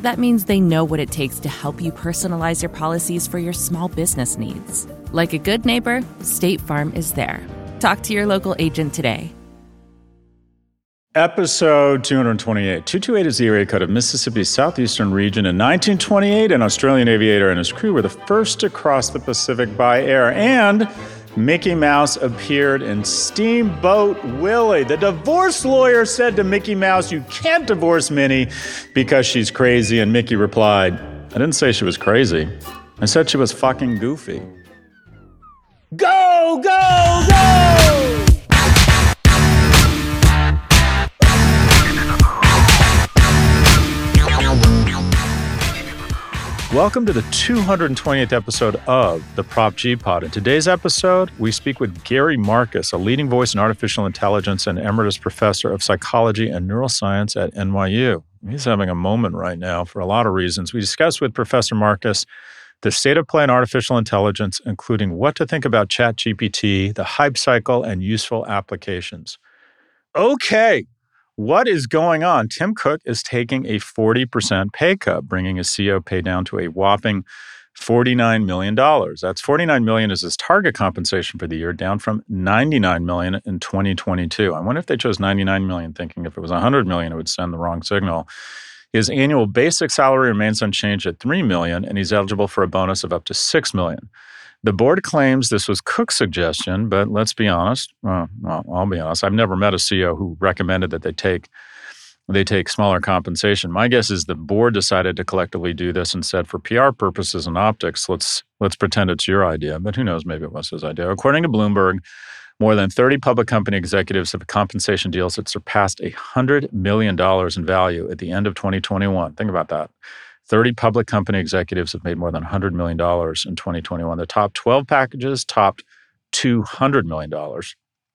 That means they know what it takes to help you personalize your policies for your small business needs. Like a good neighbor, State Farm is there. Talk to your local agent today. Episode 228. 228 is the area code of Mississippi's southeastern region. In 1928, an Australian aviator and his crew were the first to cross the Pacific by air. And Mickey Mouse appeared in Steamboat Willie. The divorce lawyer said to Mickey Mouse, "You can't divorce Minnie because she's crazy." And Mickey replied, "I didn't say she was crazy. I said she was fucking goofy." Go, go, go! Welcome to the 228th episode of the Prop G-Pod. In today's episode, we speak with Gary Marcus, a leading voice in artificial intelligence and emeritus professor of psychology and neuroscience at NYU. He's having a moment right now for a lot of reasons. We discuss with Professor Marcus the state of play in artificial intelligence, including what to think about ChatGPT, the hype cycle, and useful applications. Okay. What is going on? Tim Cook is taking a 40% pay cut, bringing his CEO pay down to a whopping $49 million. That's $49 million is his target compensation for the year, down from $99 million in 2022. I wonder if they chose $99 million, thinking if it was $100 million, it would send the wrong signal. His annual basic salary remains unchanged at $3 million, and he's eligible for a bonus of up to $6 million. The board claims this was Cook's suggestion, but let's be honest. I'll be honest. I've never met a CEO who recommended that they take smaller compensation. My guess is the board decided to collectively do this and said, for PR purposes and optics, let's pretend it's your idea. But who knows? Maybe it was his idea. According to Bloomberg, more than 30 public company executives have compensation deals that surpassed $100 million in value at the end of 2021. Think about that. 30 public company executives have made more than $100 million in 2021. The top 12 packages topped $200 million.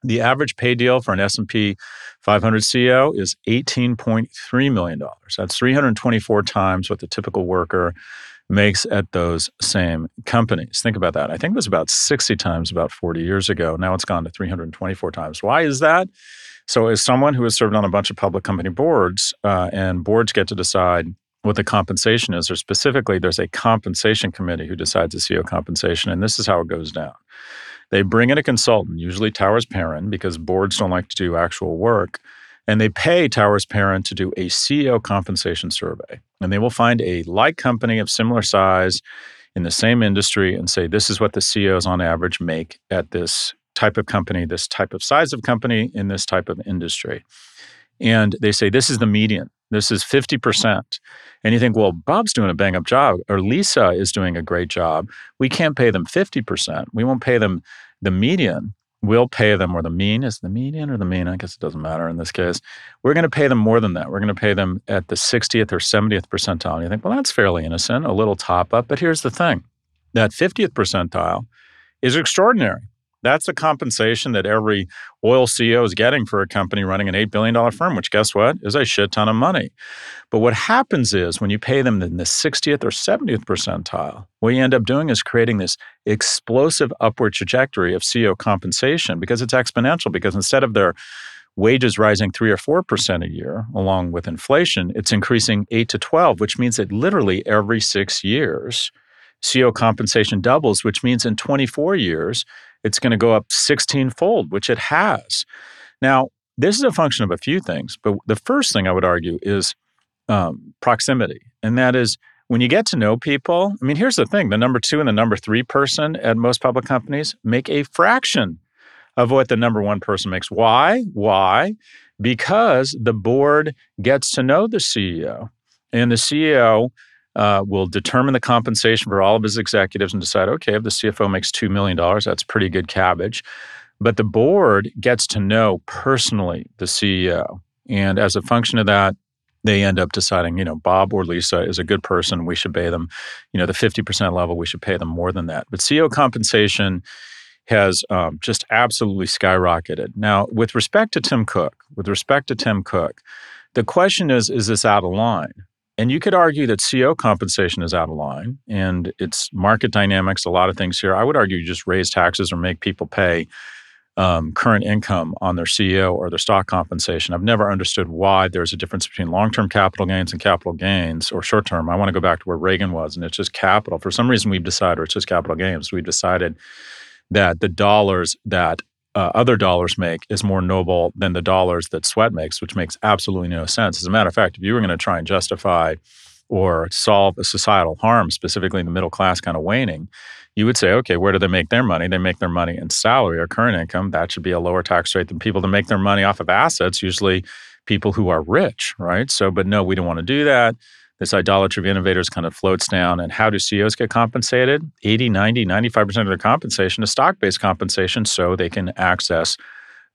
The average pay deal for an S&P 500 CEO is $18.3 million. That's 324 times what the typical worker makes at those same companies. Think about that. I think it was about 60 times about 40 years ago. Now it's gone to 324 times. Why is that? So as someone who has served on a bunch of public company boards, and boards get to decide what the compensation is, or specifically, there's a compensation committee who decides the CEO compensation, and this is how it goes down. They bring in a consultant, usually Towers Perrin, because boards don't like to do actual work, and they pay Towers Perrin to do a CEO compensation survey. And they will find a like company of similar size in the same industry and say, this is what the CEOs on average make at this type of company, this type of size of company, in this type of industry. And they say, this is the median. This is 50%. And you think, well, Bob's doing a bang-up job, or Lisa is doing a great job. We can't pay them 50%. We won't pay them the median. We'll pay them, or the mean. Is the median or the mean? I guess it doesn't matter in this case. We're going to pay them more than that. We're going to pay them at the 60th or 70th percentile. And you think, well, that's fairly innocent, a little top-up. But here's the thing. That 50th percentile is extraordinary. That's the compensation that every oil CEO is getting for a company running an $8 billion firm, which guess what? Is a shit ton of money. But what happens is when you pay them in the 60th or 70th percentile, what you end up doing is creating this explosive upward trajectory of CEO compensation because it's exponential, because instead of their wages rising 3 or 4% a year along with inflation, it's increasing 8 to 12, which means that literally every 6 years, CEO compensation doubles, which means in 24 years, it's going to go up 16-fold, which it has. Now, this is a function of a few things, but the first thing I would argue is proximity. And that is when you get to know people, I mean, here's the thing. The number 2 and the number 3 person at most public companies make a fraction of what the number one person makes. Why? Why? Because the board gets to know the CEO, and the CEO will determine the compensation for all of his executives and decide, okay, if the CFO makes $2 million, that's pretty good cabbage. But the board gets to know personally the CEO. And as a function of that, they end up deciding, you know, Bob or Lisa is a good person. We should pay them, you know, the 50% level, we should pay them more than that. But CEO compensation has just absolutely skyrocketed. Now, with respect to Tim Cook, the question is this out of line? And you could argue that CEO compensation is out of line, and it's market dynamics, a lot of things here. I would argue you just raise taxes or make people pay current income on their CEO or their stock compensation. I've never understood why there's a difference between long-term capital gains and capital gains, or short-term. I want to go back to where Reagan was, and it's just capital. For some reason, we've decided, or it's just capital gains. We've decided that the dollars that other dollars make is more noble than the dollars that sweat makes, which makes absolutely no sense. As a matter of fact, if you were going to try and justify or solve a societal harm, specifically in the middle class kind of waning, you would say, okay, where do they make their money? They make their money in salary or current income. That should be a lower tax rate than people that make their money off of assets, usually people who are rich, right? So, but no, we don't want to do that. This idolatry of innovators kind of floats down. And how do CEOs get compensated? 80, 90, 95% of their compensation is stock-based compensation, so they can access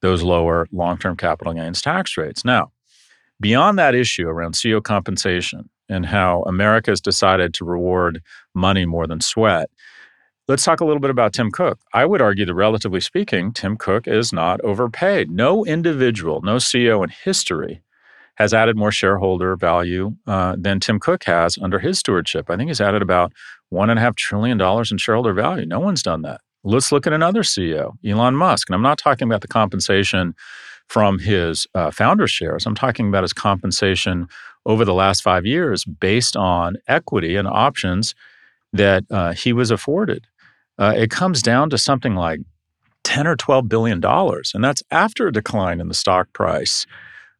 those lower long-term capital gains tax rates. Now, beyond that issue around CEO compensation and how America has decided to reward money more than sweat, let's talk a little bit about Tim Cook. I would argue that, relatively speaking, Tim Cook is not overpaid. No individual, no CEO in history has added more shareholder value than Tim Cook has under his stewardship. I think he's added about $1.5 trillion in shareholder value. No one's done that. Let's look at another CEO, Elon Musk. And I'm not talking about the compensation from his founder shares. I'm talking about his compensation over the last 5 years based on equity and options that he was afforded. It comes down to something like $10 or $12 billion. And that's after a decline in the stock price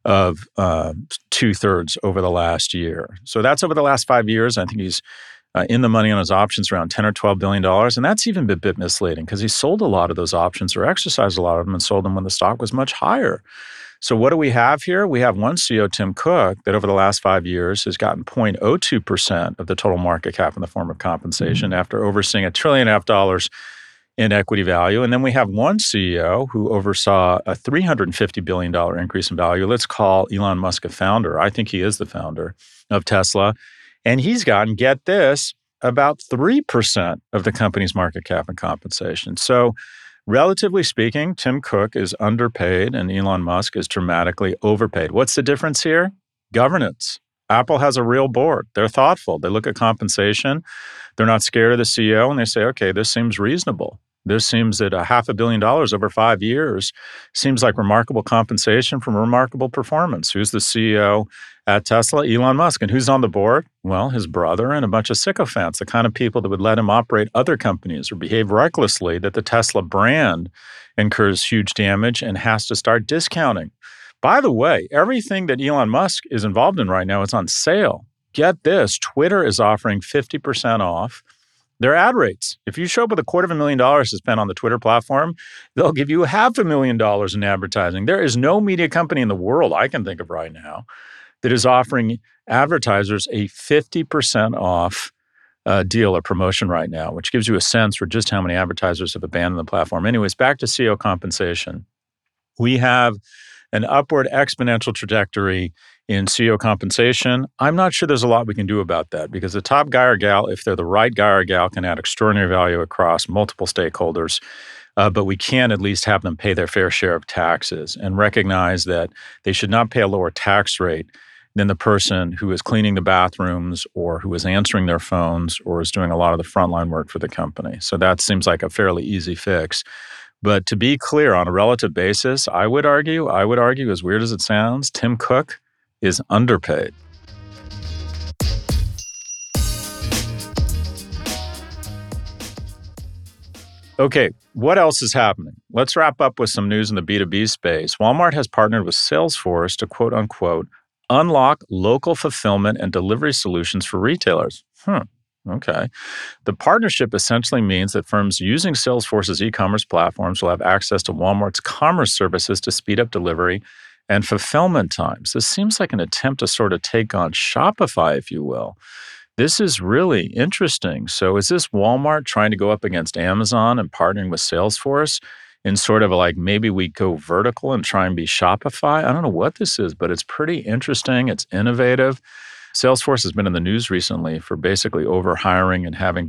of 2/3 over the last year. So that's over the last 5 years. I think he's in the money on his options around $10 or $12 billion. And that's even a bit misleading because he sold a lot of those options or exercised a lot of them and sold them when the stock was much higher. So what do we have here? We have one CEO, Tim Cook, that over the last 5 years has gotten 0.02% of the total market cap in the form of compensation after overseeing $1.5 trillion in equity value. And then we have one CEO who oversaw a $350 billion increase in value. Let's call Elon Musk a founder. I think he is the founder of Tesla. And he's gotten, get this, about 3% of the company's market cap and compensation. So relatively speaking, Tim Cook is underpaid and Elon Musk is dramatically overpaid. What's the difference here? Governance. Apple has a real board. They're thoughtful. They look at compensation. They're not scared of the CEO, and they say, okay, this seems reasonable. This seems that $500 million over 5 years seems like remarkable compensation from remarkable performance. Who's the CEO at Tesla? Elon Musk. And who's on the board? Well, his brother and a bunch of sycophants, the kind of people that would let him operate other companies or behave recklessly, that the Tesla brand incurs huge damage and has to start discounting. By the way, everything that Elon Musk is involved in right now is on sale. Get this, Twitter is offering 50% off their ad rates. If you show up with $250,000 to spend on the Twitter platform, they'll give you $500,000 in advertising. There is no media company in the world I can think of right now that is offering advertisers a 50% off deal or promotion right now, which gives you a sense for just how many advertisers have abandoned the platform. Anyways, back to CEO compensation. We have an upward exponential trajectory in CEO compensation. I'm not sure there's a lot we can do about that because the top guy or gal, if they're the right guy or gal, can add extraordinary value across multiple stakeholders, but we can at least have them pay their fair share of taxes and recognize that they should not pay a lower tax rate than the person who is cleaning the bathrooms or who is answering their phones or is doing a lot of the frontline work for the company. So that seems like a fairly easy fix. But to be clear, on a relative basis, I would argue, as weird as it sounds, Tim Cook is underpaid. Okay, what else is happening? Let's wrap up with some news in the B2B space. Walmart has partnered with Salesforce to, quote unquote, unlock local fulfillment and delivery solutions for retailers. Okay. The partnership essentially means that firms using Salesforce's e-commerce platforms will have access to Walmart's commerce services to speed up delivery and fulfillment times. This seems like an attempt to sort of take on Shopify, if you will. This is really interesting. So is this Walmart trying to go up against Amazon and partnering with Salesforce in sort of like maybe we go vertical and try and be Shopify? I don't know what this is, but it's pretty interesting. It's innovative. Salesforce has been in the news recently for basically overhiring and having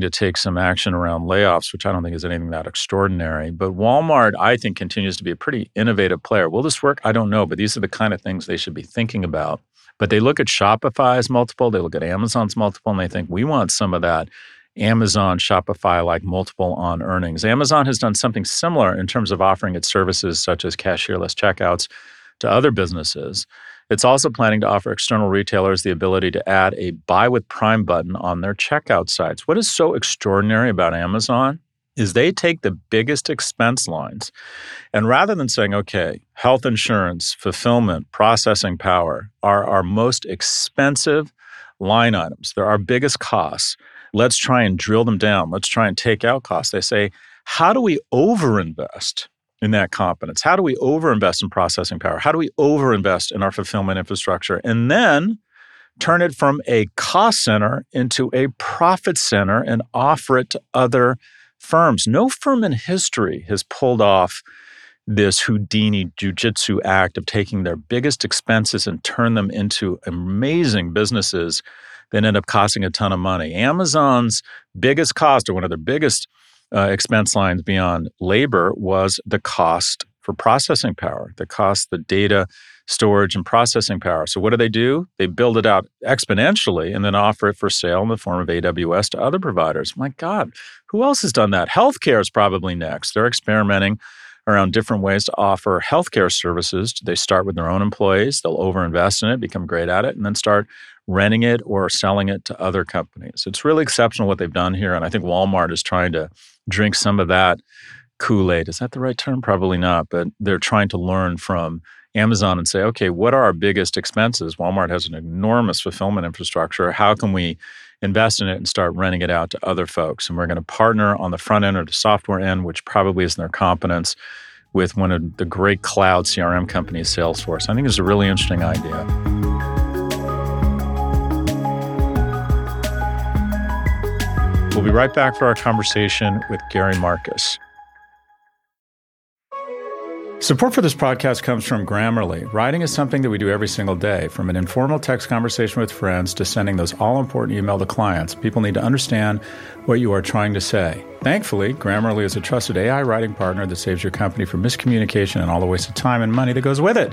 to take some action around layoffs, which I don't think is anything that extraordinary. But Walmart, I think, continues to be a pretty innovative player. Will this work? I don't know, but these are the kind of things they should be thinking about. But they look at Shopify's multiple, they look at Amazon's multiple, and they think we want some of that Amazon, Shopify-like multiple on earnings. Amazon has done something similar in terms of offering its services, such as cashierless checkouts, to other businesses. It's also planning to offer external retailers the ability to add a Buy with Prime button on their checkout sites. What is so extraordinary about Amazon is they take the biggest expense lines, and rather than saying, okay, health insurance, fulfillment, processing power are our most expensive line items, they're our biggest costs, let's try and drill them down, let's try and take out costs. They say, how do we overinvest in that competence? How do we overinvest in processing power? How do we overinvest in our fulfillment infrastructure? And then turn it from a cost center into a profit center and offer it to other firms. No firm in history has pulled off this Houdini jujitsu act of taking their biggest expenses and turn them into amazing businesses that end up costing a ton of money. Amazon's biggest cost, or one of their biggest expense lines beyond labor, was the cost for processing power, the cost, the data storage and processing power. So what do? They build it out exponentially and then offer it for sale in the form of AWS to other providers. My God, who else has done that? Healthcare is probably next. They're experimenting around different ways to offer healthcare services. They start with their own employees. They'll overinvest in it, become great at it, and then start renting it or selling it to other companies. It's really exceptional what they've done here, and I think Walmart is trying to drink some of that Kool-Aid. Is that the right term? Probably not, but they're trying to learn from Amazon and say, okay, what are our biggest expenses? Walmart has an enormous fulfillment infrastructure. How can we invest in it and start renting it out to other folks? And we're going to partner on the front end or the software end, which probably isn't their competence, with one of the great cloud CRM companies, Salesforce. I think it's a really interesting idea. We'll be right back for our conversation with Gary Marcus. Support for this podcast comes from Grammarly. Writing is something that we do every single day. From an informal text conversation with friends to sending those all-important email to clients, people need to understand what you are trying to say. Thankfully, Grammarly is a trusted AI writing partner that saves your company from miscommunication and all the waste of time and money that goes with it.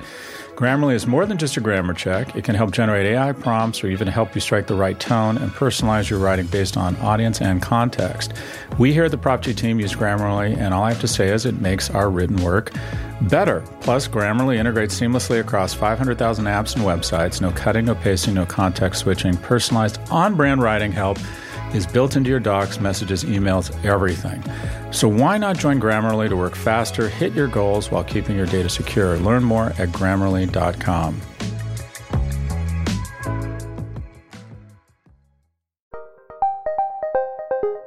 Grammarly is more than just a grammar check. It can help generate AI prompts or even help you strike the right tone and personalize your writing based on audience and context. We here at the Prop G team use Grammarly, and all I have to say is it makes our written work better. Plus, Grammarly integrates seamlessly across 500,000 apps and websites. No cutting, no pasting, no context switching. Personalized on-brand writing help is built into your docs, messages, emails, everything. So why not join Grammarly to work faster, hit your goals while keeping your data secure? Learn more at Grammarly.com.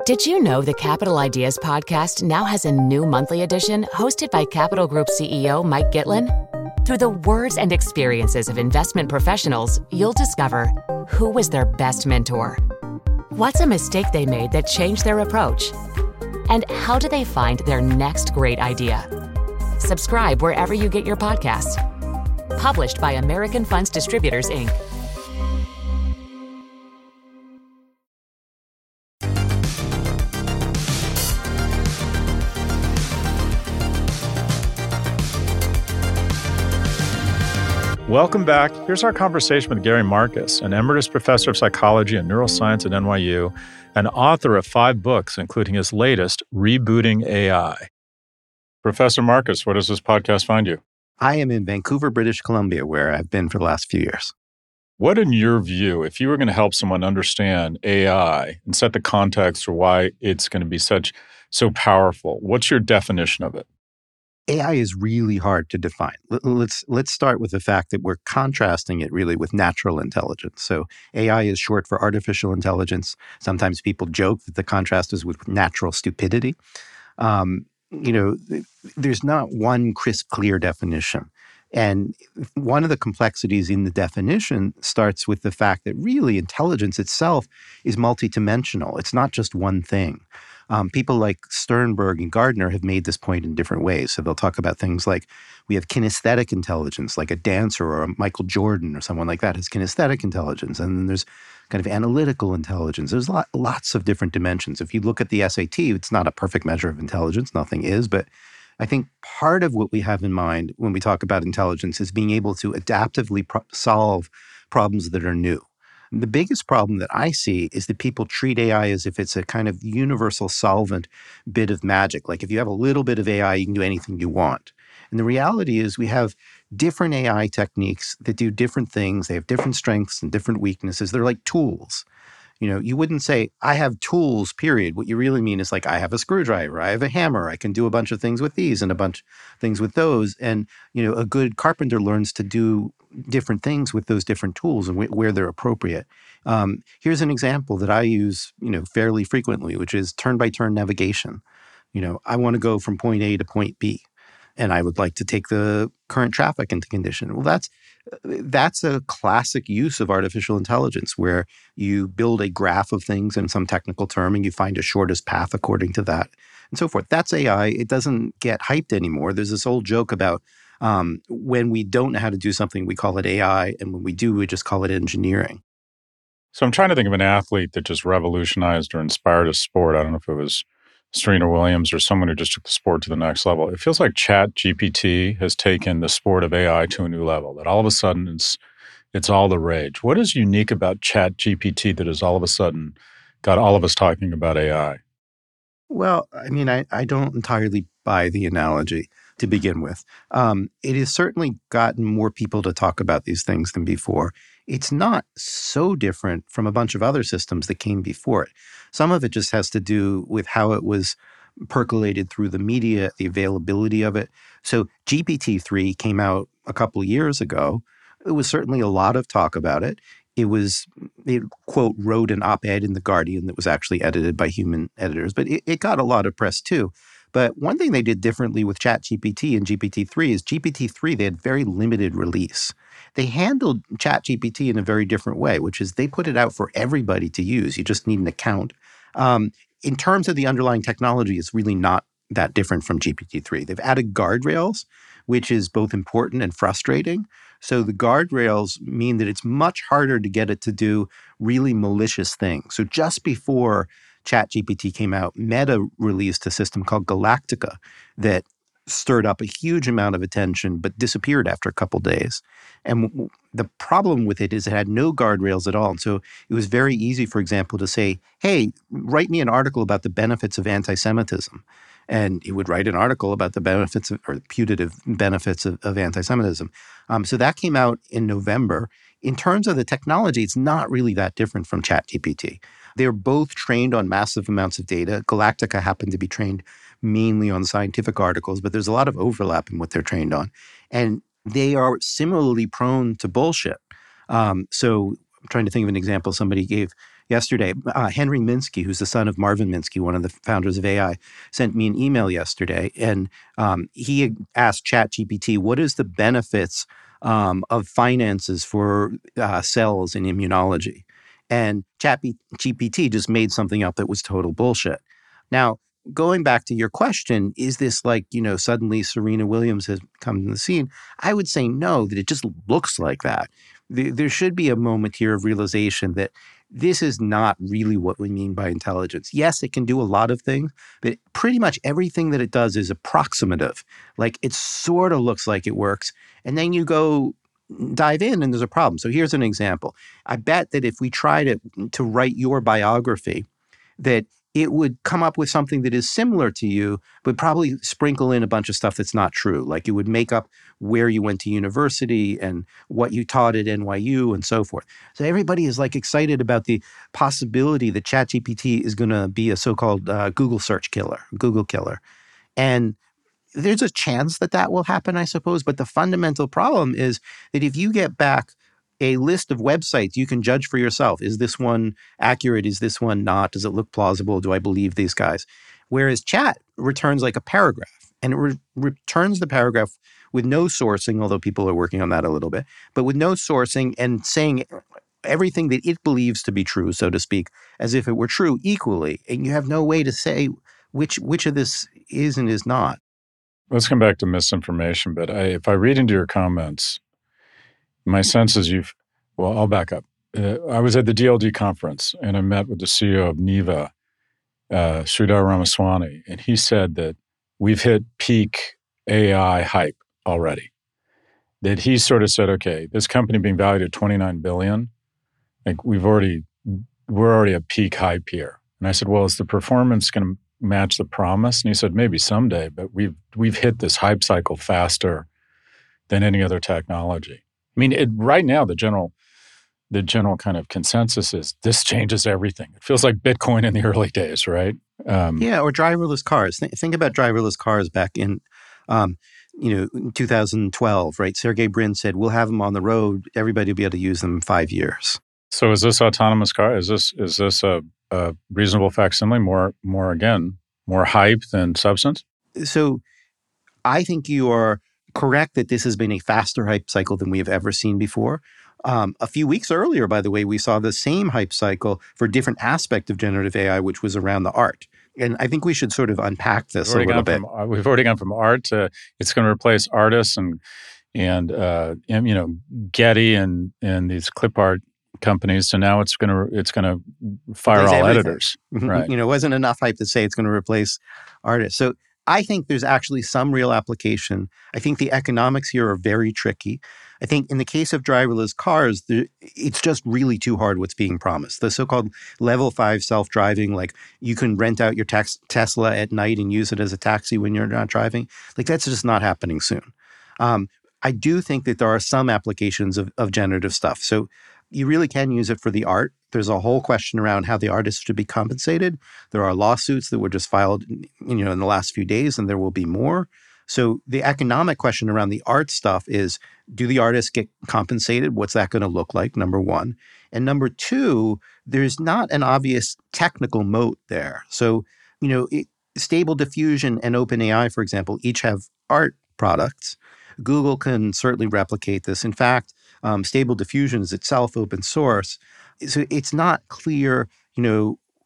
Did you know the Capital Ideas Podcast now has a new monthly edition hosted by Capital Group CEO Mike Gitlin? Through the words and experiences of investment professionals, you'll discover who was their best mentor, what's a mistake they made that changed their approach? And how do they find their next great idea? Subscribe wherever you get your podcasts. Published by American Funds Distributors, Inc. Welcome back. Here's our conversation with Gary Marcus, an emeritus professor of psychology and neuroscience at NYU, and author of 5 books, including his latest, Rebooting AI. Professor Marcus, where does this podcast find you? I am in Vancouver, British Columbia, where I've been for the last few years. What, in your view, if you were going to help someone understand AI and set the context for why it's going to be so powerful, what's your definition of it? AI is really hard to define. Let's start with the fact that we're contrasting it really with natural intelligence. So AI is short for artificial intelligence. Sometimes people joke that the contrast is with natural stupidity. There's not one crisp, clear definition. And one of the complexities in the definition starts with the fact that really intelligence itself is multidimensional. It's not just one thing. People like Sternberg and Gardner have made this point in different ways. So they'll talk about things like we have kinesthetic intelligence, like a dancer or a Michael Jordan or someone like that has kinesthetic intelligence. And then there's kind of analytical intelligence. There's lots of different dimensions. If you look at the SAT, it's not a perfect measure of intelligence. Nothing is, but I think part of what we have in mind when we talk about intelligence is being able to adaptively solve problems that are new. The biggest problem that I see is that people treat AI as if it's a kind of universal solvent bit of magic. Like if you have a little bit of AI, you can do anything you want. And the reality is we have different AI techniques that do different things. They have different strengths and different weaknesses. They're like tools. You wouldn't say, I have tools, period. What you really mean is like, I have a screwdriver, I have a hammer, I can do a bunch of things with these and a bunch of things with those. And, a good carpenter learns to do different things with those different tools and where they're appropriate. Here's an example that I use, fairly frequently, which is turn-by-turn navigation. I want to go from point A to point B, and I would like to take the current traffic into condition. Well, that's a classic use of artificial intelligence where you build a graph of things in some technical term and you find a shortest path according to that and so forth. That's AI. It doesn't get hyped anymore. There's this old joke about when we don't know how to do something, we call it AI, and when we do, we just call it engineering. So I'm trying to think of an athlete that just revolutionized or inspired a sport. I don't know if it was Serena Williams or someone who just took the sport to the next level. It feels like ChatGPT has taken the sport of AI to a new level, that all of a sudden it's all the rage. What is unique about ChatGPT that has all of a sudden got all of us talking about AI? Well, I don't entirely buy the analogy to begin with. It has certainly gotten more people to talk about these things than before. It's not so different from a bunch of other systems that came before it. Some of it just has to do with how it was percolated through the media, the availability of it. So GPT-3 came out a couple of years ago. It was certainly a lot of talk about it. It quote, wrote an op-ed in The Guardian that was actually edited by human editors, but it got a lot of press too. But one thing they did differently with ChatGPT and GPT-3 is GPT-3, they had very limited release. They handled ChatGPT in a very different way, which is they put it out for everybody to use. You just need an account. In terms of the underlying technology, it's really not that different from GPT-3. They've added guardrails, which is both important and frustrating. So the guardrails mean that it's much harder to get it to do really malicious things. So just before ChatGPT came out, Meta released a system called Galactica that stirred up a huge amount of attention but disappeared after a couple days. And the problem with it is it had no guardrails at all. And so it was very easy, for example, to say, hey, write me an article about the benefits of anti-Semitism. And it would write an article about the benefits or putative benefits of anti-Semitism. So that came out in November. In terms of the technology, it's not really that different from ChatGPT. They're both trained on massive amounts of data. Galactica happened to be trained mainly on scientific articles, but there's a lot of overlap in what they're trained on. And they are similarly prone to bullshit. So I'm trying to think of an example somebody gave yesterday. Henry Minsky, who's the son of Marvin Minsky, one of the founders of AI, sent me an email yesterday. And he asked ChatGPT, what is the benefits of finances for cells in immunology? And ChatGPT just made something up that was total bullshit. Now, going back to your question, is this like, suddenly Serena Williams has come to the scene? I would say no, that it just looks like that. There should be a moment here of realization that this is not really what we mean by intelligence. Yes, it can do a lot of things, but pretty much everything that it does is approximative. Like it sort of looks like it works. And then you go dive in and there's a problem. So here's an example. I bet that if we try to write your biography, that it would come up with something that is similar to you, but probably sprinkle in a bunch of stuff that's not true. Like it would make up where you went to university and what you taught at NYU and so forth. So everybody is like excited about the possibility that ChatGPT is going to be a so-called Google search killer, Google killer. And There's a chance that that will happen, I suppose. But the fundamental problem is that if you get back a list of websites, you can judge for yourself. Is this one accurate? Is this one not? Does it look plausible? Do I believe these guys? Whereas chat returns like a paragraph, and it returns the paragraph with no sourcing, although people are working on that a little bit, but with no sourcing and saying everything that it believes to be true, so to speak, as if it were true equally. And you have no way to say which of this is and is not. Let's come back to misinformation, but if I read into your comments, my sense is I'll back up. I was at the DLG conference and I met with the CEO of Neva, Sridhar Ramaswamy, and he said that we've hit peak AI hype already. That he sort of said, okay, this company being valued at $29 billion, like we're already at peak hype here. And I said, well, is the performance going to match the promise? And he said, maybe someday, but we've hit this hype cycle faster than any other technology. I mean, right now, the general kind of consensus is this changes everything. It feels like Bitcoin in the early days, right? Or driverless cars. Think about driverless cars back in 2012, right? Sergey Brin said, we'll have them on the road. Everybody will be able to use them in 5 years. So is this autonomous car? Is this a reasonable facsimile? More hype than substance? So I think you are correct that this has been a faster hype cycle than we have ever seen before. A few weeks earlier, by the way, we saw the same hype cycle for a different aspect of generative AI, which was around the art. And I think we should sort of unpack this a little bit. We've already gone from art to it's going to replace artists and Getty and these clip art companies. So now it's going to fire all editors. Right. It wasn't enough hype to say it's going to replace artists. So I think there's actually some real application. I think the economics here are very tricky. I think in the case of driverless cars, it's just really too hard what's being promised. The so-called level 5 self-driving, like you can rent out your Tesla at night and use it as a taxi when you're not driving, like that's just not happening soon. I do think that there are some applications of generative stuff. So you really can use it for the art. There's a whole question around how the artists should be compensated. There are lawsuits that were just filed, in the last few days, and there will be more. So the economic question around the art stuff is, do the artists get compensated? What's that going to look like, number one? And number two, there's not an obvious technical moat there. So, Stable Diffusion and OpenAI, for example, each have art products. Google can certainly replicate this. In fact, Stable Diffusion is itself open source. So it's not clear,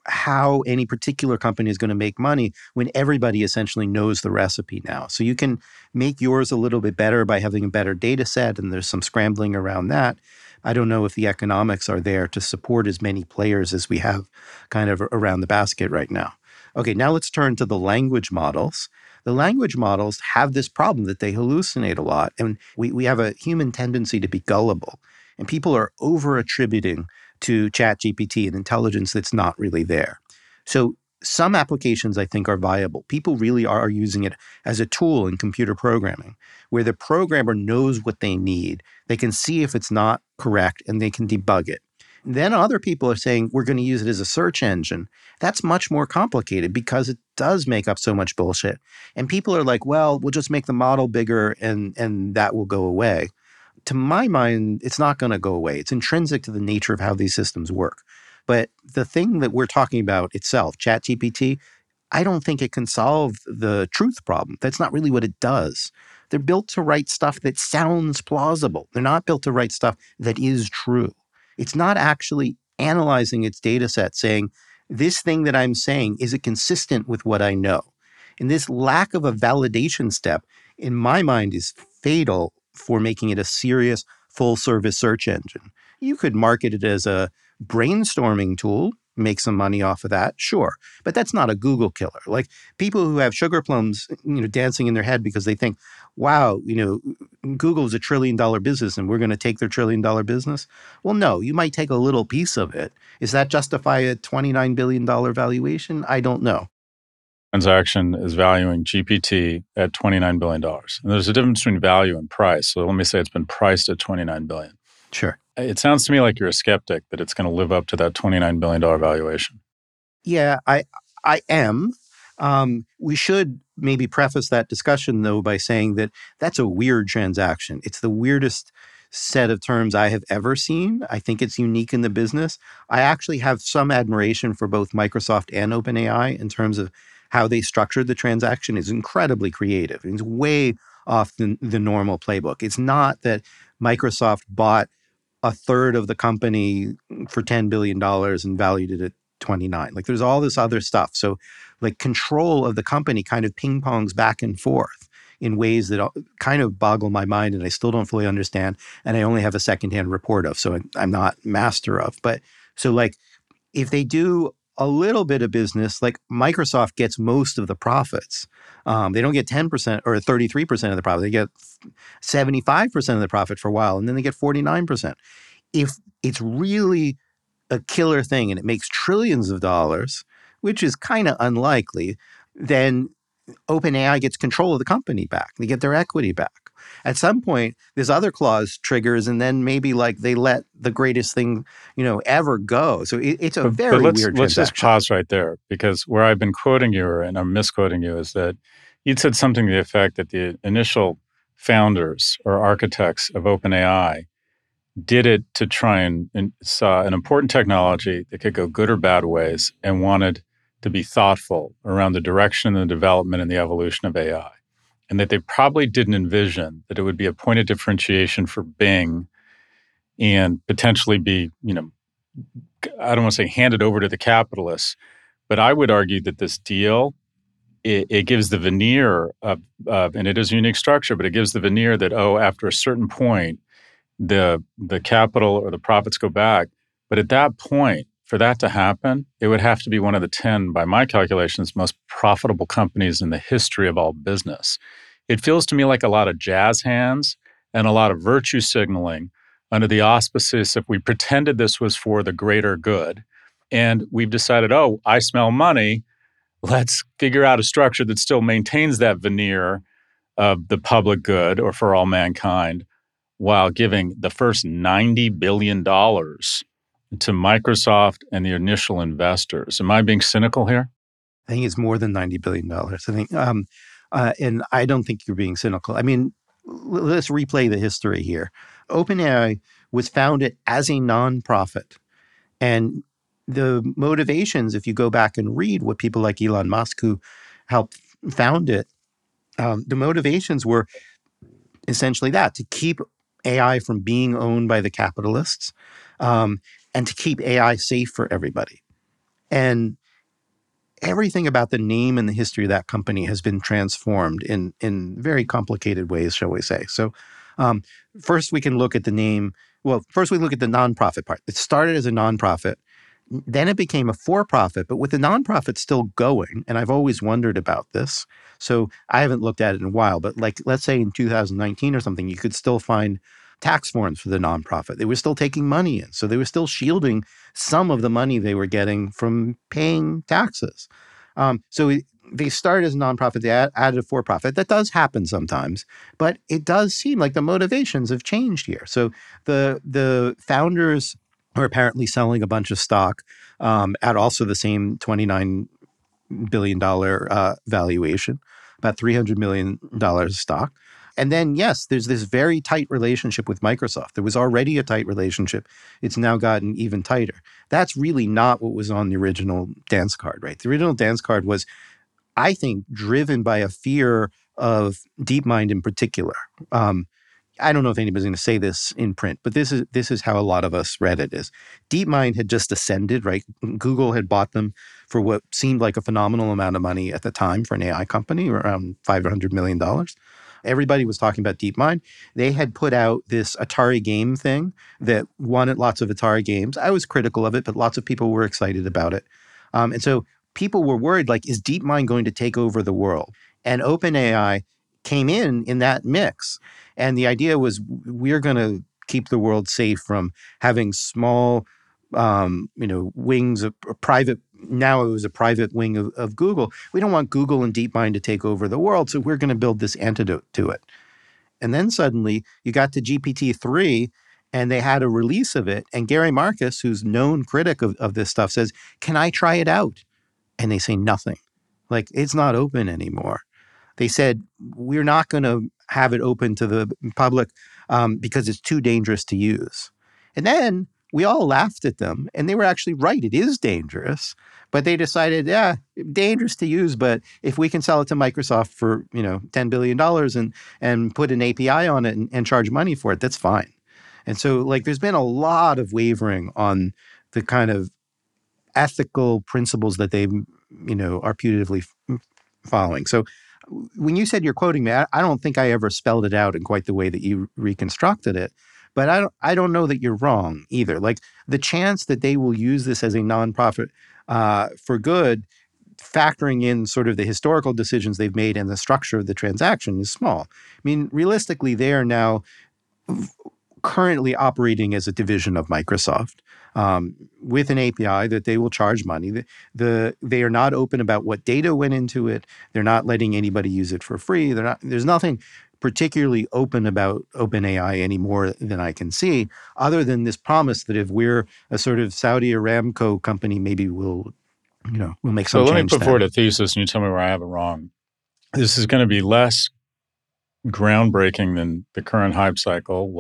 how any particular company is going to make money when everybody essentially knows the recipe now. So you can make yours a little bit better by having a better data set, and there's some scrambling around that. I don't know if the economics are there to support as many players as we have kind of around the basket right now. Okay, now let's turn to the language models. The language models have this problem that they hallucinate a lot, and we have a human tendency to be gullible. And people are over-attributing to ChatGPT an intelligence that's not really there. So some applications, I think, are viable. People really are using it as a tool in computer programming, where the programmer knows what they need. They can see if it's not correct, and they can debug it. And then other people are saying, we're going to use it as a search engine. That's much more complicated because it does make up so much bullshit. And people are like, well, we'll just make the model bigger, and that will go away. To my mind, it's not going to go away. It's intrinsic to the nature of how these systems work. But the thing that we're talking about itself, ChatGPT, I don't think it can solve the truth problem. That's not really what it does. They're built to write stuff that sounds plausible. They're not built to write stuff that is true. It's not actually analyzing its data set, saying, this thing that I'm saying, is it consistent with what I know? And this lack of a validation step, in my mind, is fatal for making it a serious full-service search engine. You could market it as a brainstorming tool, make some money off of that, sure. But that's not a Google killer. Like people who have sugar plums, dancing in their head because they think, wow, Google's a $1 trillion business and we're going to take their $1 trillion business. Well, no, you might take a little piece of it. Does that justify a $29 billion valuation? I don't know. Transaction is valuing GPT at $29 billion. And there's a difference between value and price. So let me say it's been priced at $29 billion. Sure. It sounds to me like you're a skeptic that it's going to live up to that $29 billion valuation. Yeah, I am. We should maybe preface that discussion, though, by saying that that's a weird transaction. It's the weirdest set of terms I have ever seen. I think it's unique in the business. I actually have some admiration for both Microsoft and OpenAI in terms of how they structured the transaction. It's incredibly creative. It's way off the normal playbook. It's not that Microsoft bought a third of the company for $10 billion and valued it at 29. Like, there's all this other stuff. So, like, control of the company kind of ping-pongs back and forth in ways that kind of boggle my mind and I still don't fully understand, and I only have a secondhand report of, so I'm not master of. But so, like, if they do a little bit of business, like, Microsoft gets most of the profits. They don't get 10% or 33% of the profit. They get 75% of the profit for a while, and then they get 49%. If it's really a killer thing and it makes trillions of dollars, which is kind of unlikely, then OpenAI gets control of the company back. They get their equity back. At some point, this other clause triggers, and then maybe, like, they let the greatest thing, you know, ever go. So it's a very weird transaction. Let's just pause right there, because where I've been quoting you, and I'm misquoting you, is that you'd said something to the effect that the initial founders or architects of OpenAI did it to try and saw an important technology that could go good or bad ways and wanted to be thoughtful around the direction and the development and the evolution of AI. And that they probably didn't envision that it would be a point of differentiation for Bing and potentially be, you know, I don't want to say handed over to the capitalists, but I would argue that this deal, it gives the veneer of, and it is a unique structure, but it gives the veneer that, oh, after a certain point, the capital or the profits go back. But at that point, for that to happen, it would have to be one of the 10, by my calculations, most profitable companies in the history of all business. It feels to me like a lot of jazz hands and a lot of virtue signaling under the auspices if we pretended this was for the greater good. And we've decided, oh, I smell money. Let's figure out a structure that still maintains that veneer of the public good or for all mankind, while giving the first $90 billion to Microsoft and the initial investors. Am I being cynical here? I think it's more than $90 billion. I think, and I don't think you're being cynical. I mean, let's replay the history here. OpenAI was founded as a nonprofit. And the motivations, if you go back and read what people like Elon Musk, who helped found it, the motivations were essentially that, to keep AI from being owned by the capitalists, and to keep AI safe for everybody. And everything about the name and the history of that company has been transformed in very complicated ways, shall we say. So first we can look at the name. Well, first we look at the nonprofit part. It started as a nonprofit. Then it became a for-profit, but with the nonprofit still going, and I've always wondered about this, so I haven't looked at it in a while, but, like, let's say in 2019 or something, you could still find tax forms for the nonprofit. They were still taking money in, so they were still shielding some of the money they were getting from paying taxes. They started as a nonprofit, they added a for-profit. That does happen sometimes, but it does seem like the motivations have changed here. So the founders are apparently selling a bunch of stock at also the same $29 billion valuation, about $300 million stock. And then, yes, there's this very tight relationship with Microsoft. There was already a tight relationship. It's now gotten even tighter. That's really not what was on the original dance card, right? The original dance card was, I think, driven by a fear of DeepMind in particular. I don't know if anybody's going to say this in print, but this is how a lot of us read it is. DeepMind had just ascended, right? Google had bought them for what seemed like a phenomenal amount of money at the time for an AI company, around $500 million. Everybody was talking about DeepMind. They had put out this Atari game thing that won at lots of Atari games. I was critical of it, but lots of people were excited about it. And so people were worried, like, is DeepMind going to take over the world? And OpenAI came in that mix. And the idea was, we're going to keep the world safe from having small, wings of private. Now it was a private wing of Google. We don't want Google and DeepMind to take over the world, so we're going to build this antidote to it. And then suddenly you got to GPT-3, and they had a release of it. And Gary Marcus, who's known critic of this stuff, says, "Can I try it out?" And they say nothing. Like, it's not open anymore. They said, we're not going to have it open to the public because it's too dangerous to use. And then we all laughed at them, and they were actually right. It is dangerous. But they decided, yeah, dangerous to use, but if we can sell it to Microsoft for, $10 billion and put an API on it and charge money for it, that's fine. And so, like, there's been a lot of wavering on the kind of ethical principles that they, are putatively following. So when you said you're quoting me, I don't think I ever spelled it out in quite the way that you reconstructed it. But I don't know that you're wrong either. Like, the chance that they will use this as a nonprofit for good, factoring in sort of the historical decisions they've made and the structure of the transaction, is small. I mean, realistically, they are now currently operating as a division of Microsoft with an API that they will charge money. They are not open about what data went into it. They're not letting anybody use it for free. There's nothing particularly open about OpenAI any more than I can see, other than this promise that if we're a sort of Saudi Aramco company, maybe we'll make some change. So let me put forward a thesis, and you tell me where I have it wrong. This is going to be less groundbreaking than the current hype cycle,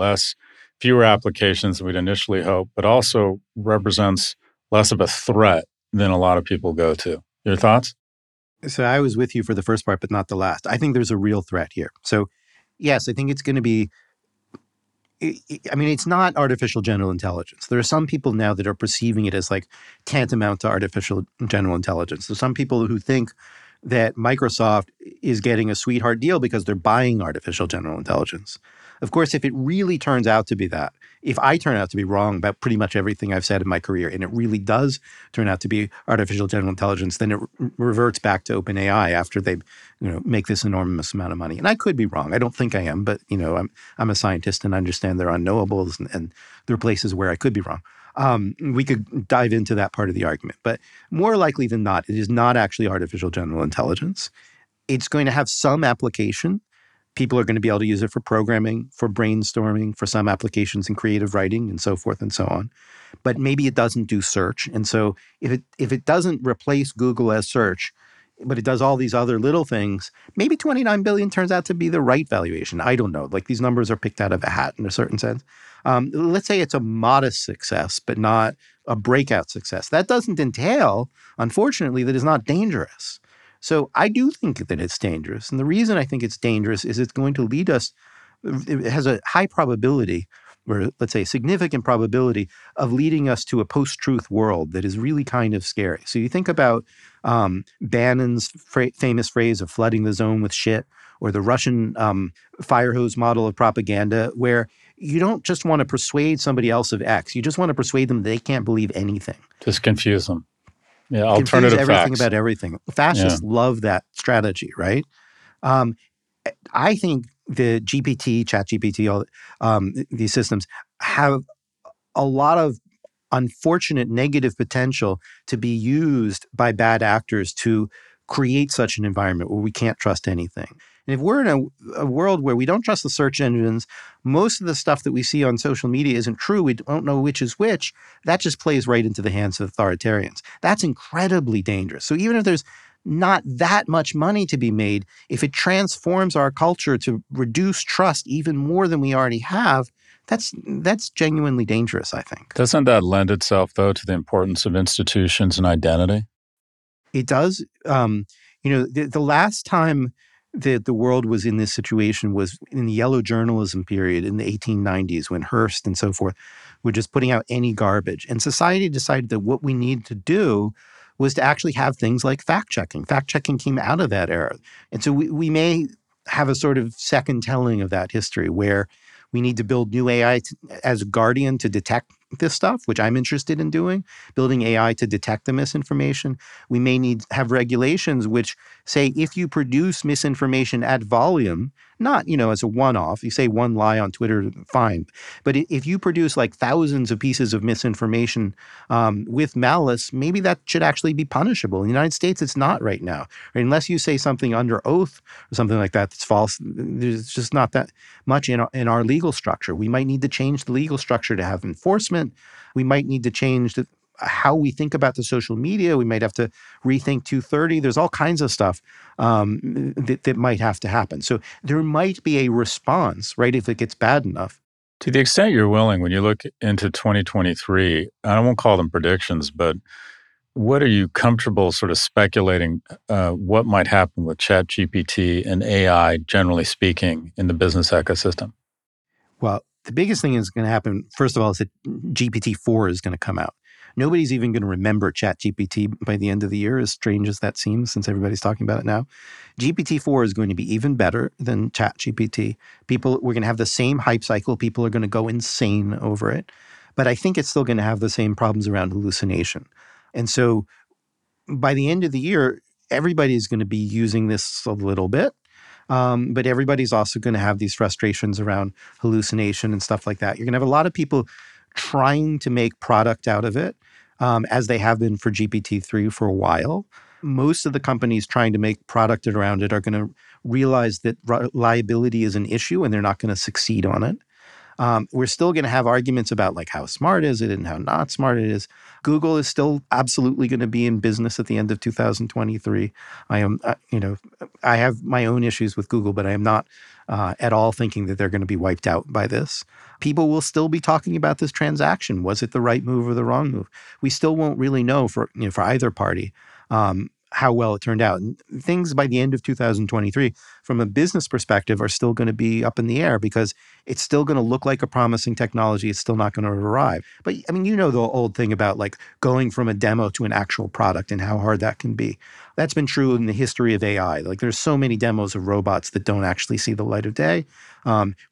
fewer applications than we'd initially hoped, but also represents less of a threat than a lot of people go to. Your thoughts? So I was with you for the first part, but not the last. I think there's a real threat here. So yes, I think it's going to be, it's not artificial general intelligence. There are some people now that are perceiving it as like tantamount to artificial general intelligence. There's some people who think that Microsoft is getting a sweetheart deal because they're buying artificial general intelligence. Of course, if it really turns out to be that, if I turn out to be wrong about pretty much everything I've said in my career, and it really does turn out to be artificial general intelligence, then it reverts back to OpenAI after they, make this enormous amount of money. And I could be wrong. I don't think I am, but, I'm a scientist and I understand there are unknowables and there are places where I could be wrong. We could dive into that part of the argument. But more likely than not, it is not actually artificial general intelligence. It's going to have some application. People are going to be able to use it for programming, for brainstorming, for some applications in creative writing, and so forth and so on. But maybe it doesn't do search. And so if it doesn't replace Google as search, but it does all these other little things, maybe $29 billion turns out to be the right valuation. I don't know. Like, these numbers are picked out of a hat in a certain sense. Let's say it's a modest success, but not a breakout success. That doesn't entail, unfortunately, that it's not dangerous. So I do think that it's dangerous. And the reason I think it's dangerous is it's going to lead us, it has a high probability, or let's say significant probability, of leading us to a post-truth world that is really kind of scary. So you think about Bannon's famous phrase of flooding the zone with shit, or the Russian fire hose model of propaganda, where you don't just want to persuade somebody else of X. You just want to persuade them that they can't believe anything. Just confuse them. Yeah, alternative facts. Everything about everything. Fascists love that strategy, right? I think the GPT, ChatGPT, all these systems have a lot of unfortunate negative potential to be used by bad actors to create such an environment where we can't trust anything. And if we're in a world where we don't trust the search engines, most of the stuff that we see on social media isn't true, we don't know which is which, that just plays right into the hands of authoritarians. That's incredibly dangerous. So even if there's not that much money to be made, if it transforms our culture to reduce trust even more than we already have, that's genuinely dangerous, I think. Doesn't that lend itself, though, to the importance of institutions and identity? It does. The last time that the world was in this situation was in the yellow journalism period in the 1890s, when Hearst and so forth were just putting out any garbage. And society decided that what we needed to do was to actually have things like fact-checking. Fact-checking came out of that era. And so we may have a sort of second telling of that history, where we need to build new AI as guardian to detect this stuff, which I'm interested in doing, building AI to detect the misinformation. We may need to have regulations which say if you produce misinformation at volume, not, as a one-off, you say one lie on Twitter, fine. But if you produce like thousands of pieces of misinformation with malice, maybe that should actually be punishable. In the United States, it's not right now. Right? Unless you say something under oath or something like that that's false, there's just not that much in our legal structure. We might need to change the legal structure to have enforcement. We might need to change the how we think about the social media. We might have to rethink 230. There's all kinds of stuff that might have to happen. So there might be a response, right, if it gets bad enough. To the extent you're willing, when you look into 2023, I won't call them predictions, but what are you comfortable sort of speculating what might happen with ChatGPT and AI, generally speaking, in the business ecosystem? Well, the biggest thing that's going to happen, first of all, is that GPT-4 is going to come out. Nobody's even going to remember ChatGPT by the end of the year, as strange as that seems, since everybody's talking about it now. GPT-4 is going to be even better than ChatGPT. We're going to have the same hype cycle. People are going to go insane over it. But I think it's still going to have the same problems around hallucination. And so by the end of the year, everybody's going to be using this a little bit. But everybody's also going to have these frustrations around hallucination and stuff like that. You're going to have a lot of people trying to make product out of it, as they have been for GPT-3 for a while. Most of the companies trying to make product around it are going to realize that reliability is an issue and they're not going to succeed on it. We're still going to have arguments about like how smart is it and how not smart it is. Google is still absolutely going to be in business at the end of 2023. I have my own issues with Google, but I am not at all thinking that they're going to be wiped out by this. People will still be talking about this transaction. Was it the right move or the wrong move? We still won't really know for either party how well it turned out. And things by the end of 2023, from a business perspective, are still going to be up in the air because it's still going to look like a promising technology. It's still not going to arrive. But I mean, you know the old thing about like going from a demo to an actual product and how hard that can be. That's been true in the history of AI. Like there's so many demos of robots that don't actually see the light of day.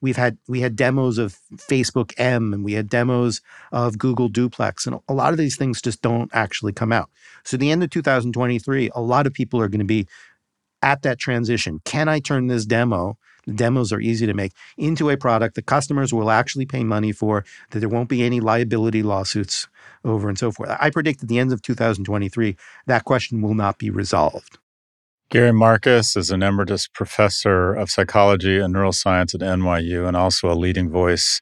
We had demos of Facebook M and we had demos of Google Duplex, and a lot of these things just don't actually come out. So the end of 2023, a lot of people are going to be at that transition. Can I turn this demo, the demos are easy to make, into a product that customers will actually pay money for, that there won't be any liability lawsuits over and so forth? I predict at the end of 2023, that question will not be resolved. Gary Marcus is an emeritus professor of psychology and neuroscience at NYU and also a leading voice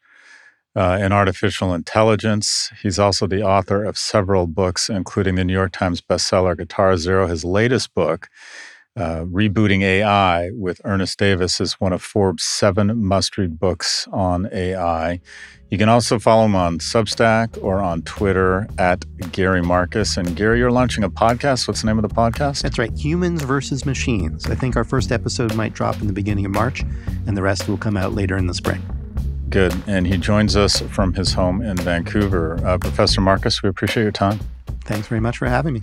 in artificial intelligence. He's also the author of several books, including the New York Times bestseller Guitar Zero. His latest book, Rebooting AI with Ernest Davis, is one of Forbes' 7 must-read books on AI. You can also follow him on Substack or on Twitter at Gary Marcus. And Gary, you're launching a podcast. What's the name of the podcast? That's right, Humans versus Machines. I think our first episode might drop in the beginning of March, and the rest will come out later in the spring. Good. And he joins us from his home in Vancouver. Professor Marcus, we appreciate your time. Thanks very much for having me.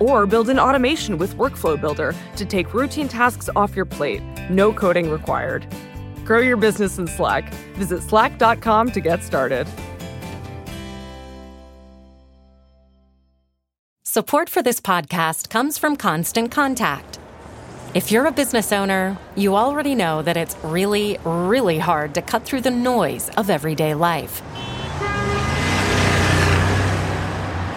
Or build an automation with Workflow Builder to take routine tasks off your plate. No coding required. Grow your business in Slack. Visit slack.com to get started. Support for this podcast comes from Constant Contact. If you're a business owner, you already know that it's really, really hard to cut through the noise of everyday life.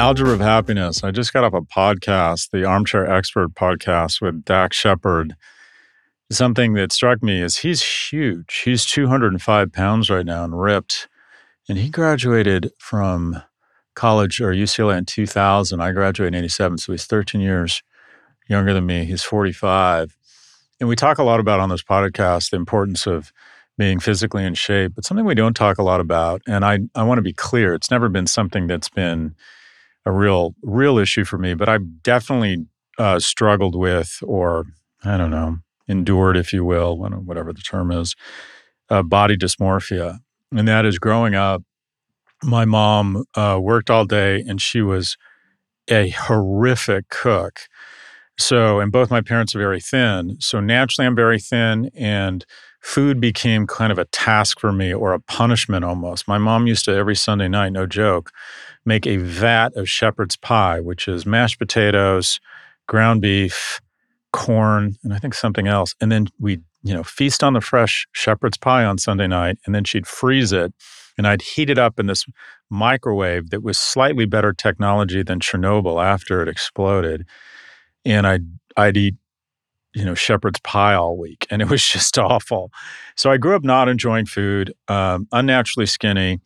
Algebra of Happiness. I just got off a podcast, the Armchair Expert podcast with Dak Shepard. Something that struck me is he's huge. He's 205 pounds right now and ripped. And he graduated from college or UCLA in 2000. I graduated in 87, so he's 13 years younger than me. He's 45. And we talk a lot about on this podcast the importance of being physically in shape, but something we don't talk a lot about, and I want to be clear, it's never been something that's been a real issue for me, but I've definitely struggled with, or I don't know, endured, if you will, whatever the term is, body dysmorphia. And that is growing up, my mom worked all day and she was a horrific cook. So, and both my parents are very thin. So naturally I'm very thin, and food became kind of a task for me, or a punishment almost. My mom used to, every Sunday night, no joke, make a vat of shepherd's pie, which is mashed potatoes, ground beef, corn, and I think something else. And then we'd, feast on the fresh shepherd's pie on Sunday night, and then she'd freeze it, and I'd heat it up in this microwave that was slightly better technology than Chernobyl after it exploded. And I'd eat, shepherd's pie all week. And it was just awful. So I grew up not enjoying food, unnaturally skinny.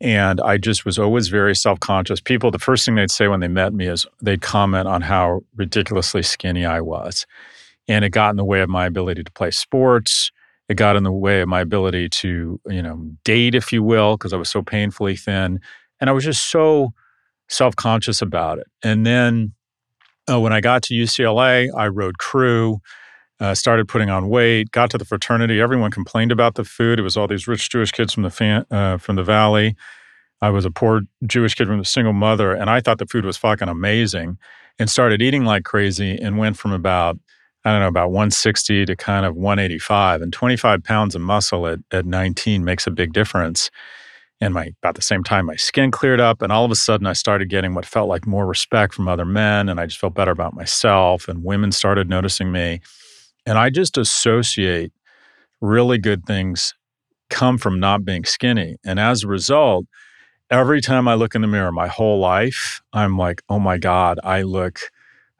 And I just was always very self-conscious. People, the first thing they'd say when they met me is they'd comment on how ridiculously skinny I was. And it got in the way of my ability to play sports. It got in the way of my ability to, date, if you will, because I was so painfully thin. And I was just so self-conscious about it. And then when I got to UCLA, I rode crew, started putting on weight, got to the fraternity. Everyone complained about the food. It was all these rich Jewish kids from the Valley. I was a poor Jewish kid from a single mother, and I thought the food was fucking amazing, and started eating like crazy, and went from about 160 to kind of 185. And 25 pounds of muscle at 19 makes a big difference. And about the same time, my skin cleared up, and all of a sudden I started getting what felt like more respect from other men, and I just felt better about myself, and women started noticing me. And I just associate really good things come from not being skinny. And as a result, every time I look in the mirror my whole life, I'm like, oh my God, I look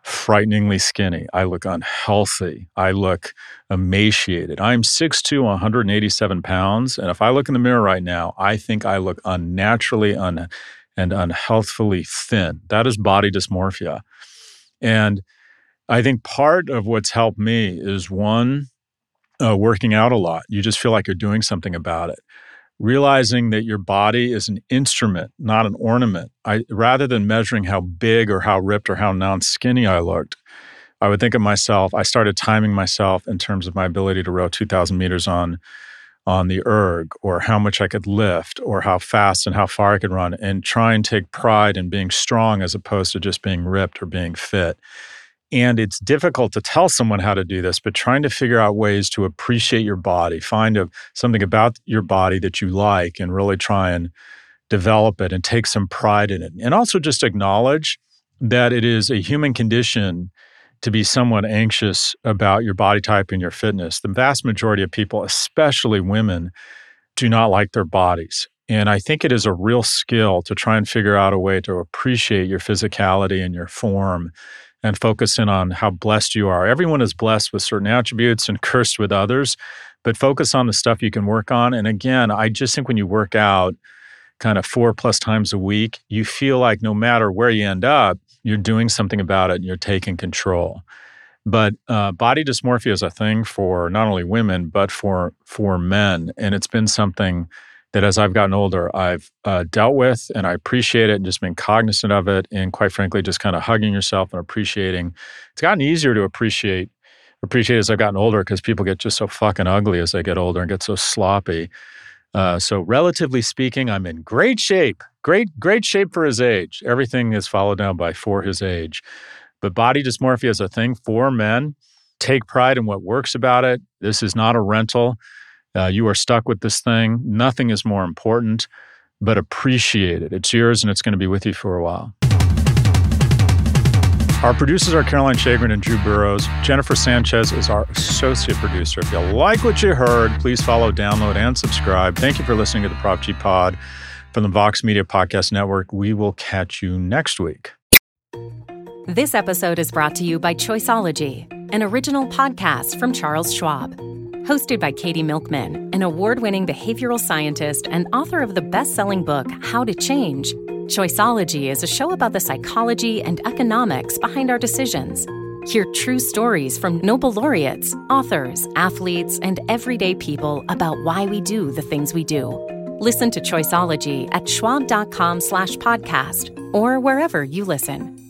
frighteningly skinny. I look unhealthy. I look emaciated. I'm 6'2", 187 pounds. And if I look in the mirror right now, I think I look unnaturally and unhealthfully thin. That is body dysmorphia. And I think part of what's helped me is working out a lot. You just feel like you're doing something about it. Realizing that your body is an instrument, not an ornament. Rather than measuring how big or how ripped or how non-skinny I looked, I would think of myself, I started timing myself in terms of my ability to row 2,000 meters on the erg, or how much I could lift, or how fast and how far I could run, and try and take pride in being strong as opposed to just being ripped or being fit. And it's difficult to tell someone how to do this, but trying to figure out ways to appreciate your body, find something about your body that you like, and really try and develop it and take some pride in it. And also just acknowledge that it is a human condition to be somewhat anxious about your body type and your fitness. The vast majority of people, especially women, do not like their bodies. And I think it is a real skill to try and figure out a way to appreciate your physicality and your form, and focus in on how blessed you are. Everyone is blessed with certain attributes and cursed with others, but focus on the stuff you can work on. And again, I just think when you work out kind of 4+ times a week, you feel like no matter where you end up, you're doing something about it and you're taking control. But body dysmorphia is a thing for not only women, but for men. And it's been something that as I've gotten older, I've dealt with, and I appreciate it, and just been cognizant of it, and quite frankly, just kind of hugging yourself and appreciating. It's gotten easier to appreciate as I've gotten older, because people get just so fucking ugly as they get older and get so sloppy. So relatively speaking, I'm in great shape. Great shape for his age. Everything is followed down by for his age. But body dysmorphia is a thing for men. Take pride in what works about it. This is not a rental. You are stuck with this thing. Nothing is more important, but appreciate it. It's yours, and it's going to be with you for a while. Our producers are Caroline Chagrin and Drew Burrows. Jennifer Sanchez is our associate producer. If you like what you heard, please follow, download, and subscribe. Thank you for listening to the Prop G Pod. From the Vox Media Podcast Network, we will catch you next week. This episode is brought to you by Choiceology, an original podcast from Charles Schwab. Hosted by Katie Milkman, an award-winning behavioral scientist and author of the best-selling book, How to Change, Choiceology is a show about the psychology and economics behind our decisions. Hear true stories from Nobel laureates, authors, athletes, and everyday people about why we do the things we do. Listen to Choiceology at schwab.com/podcast or wherever you listen.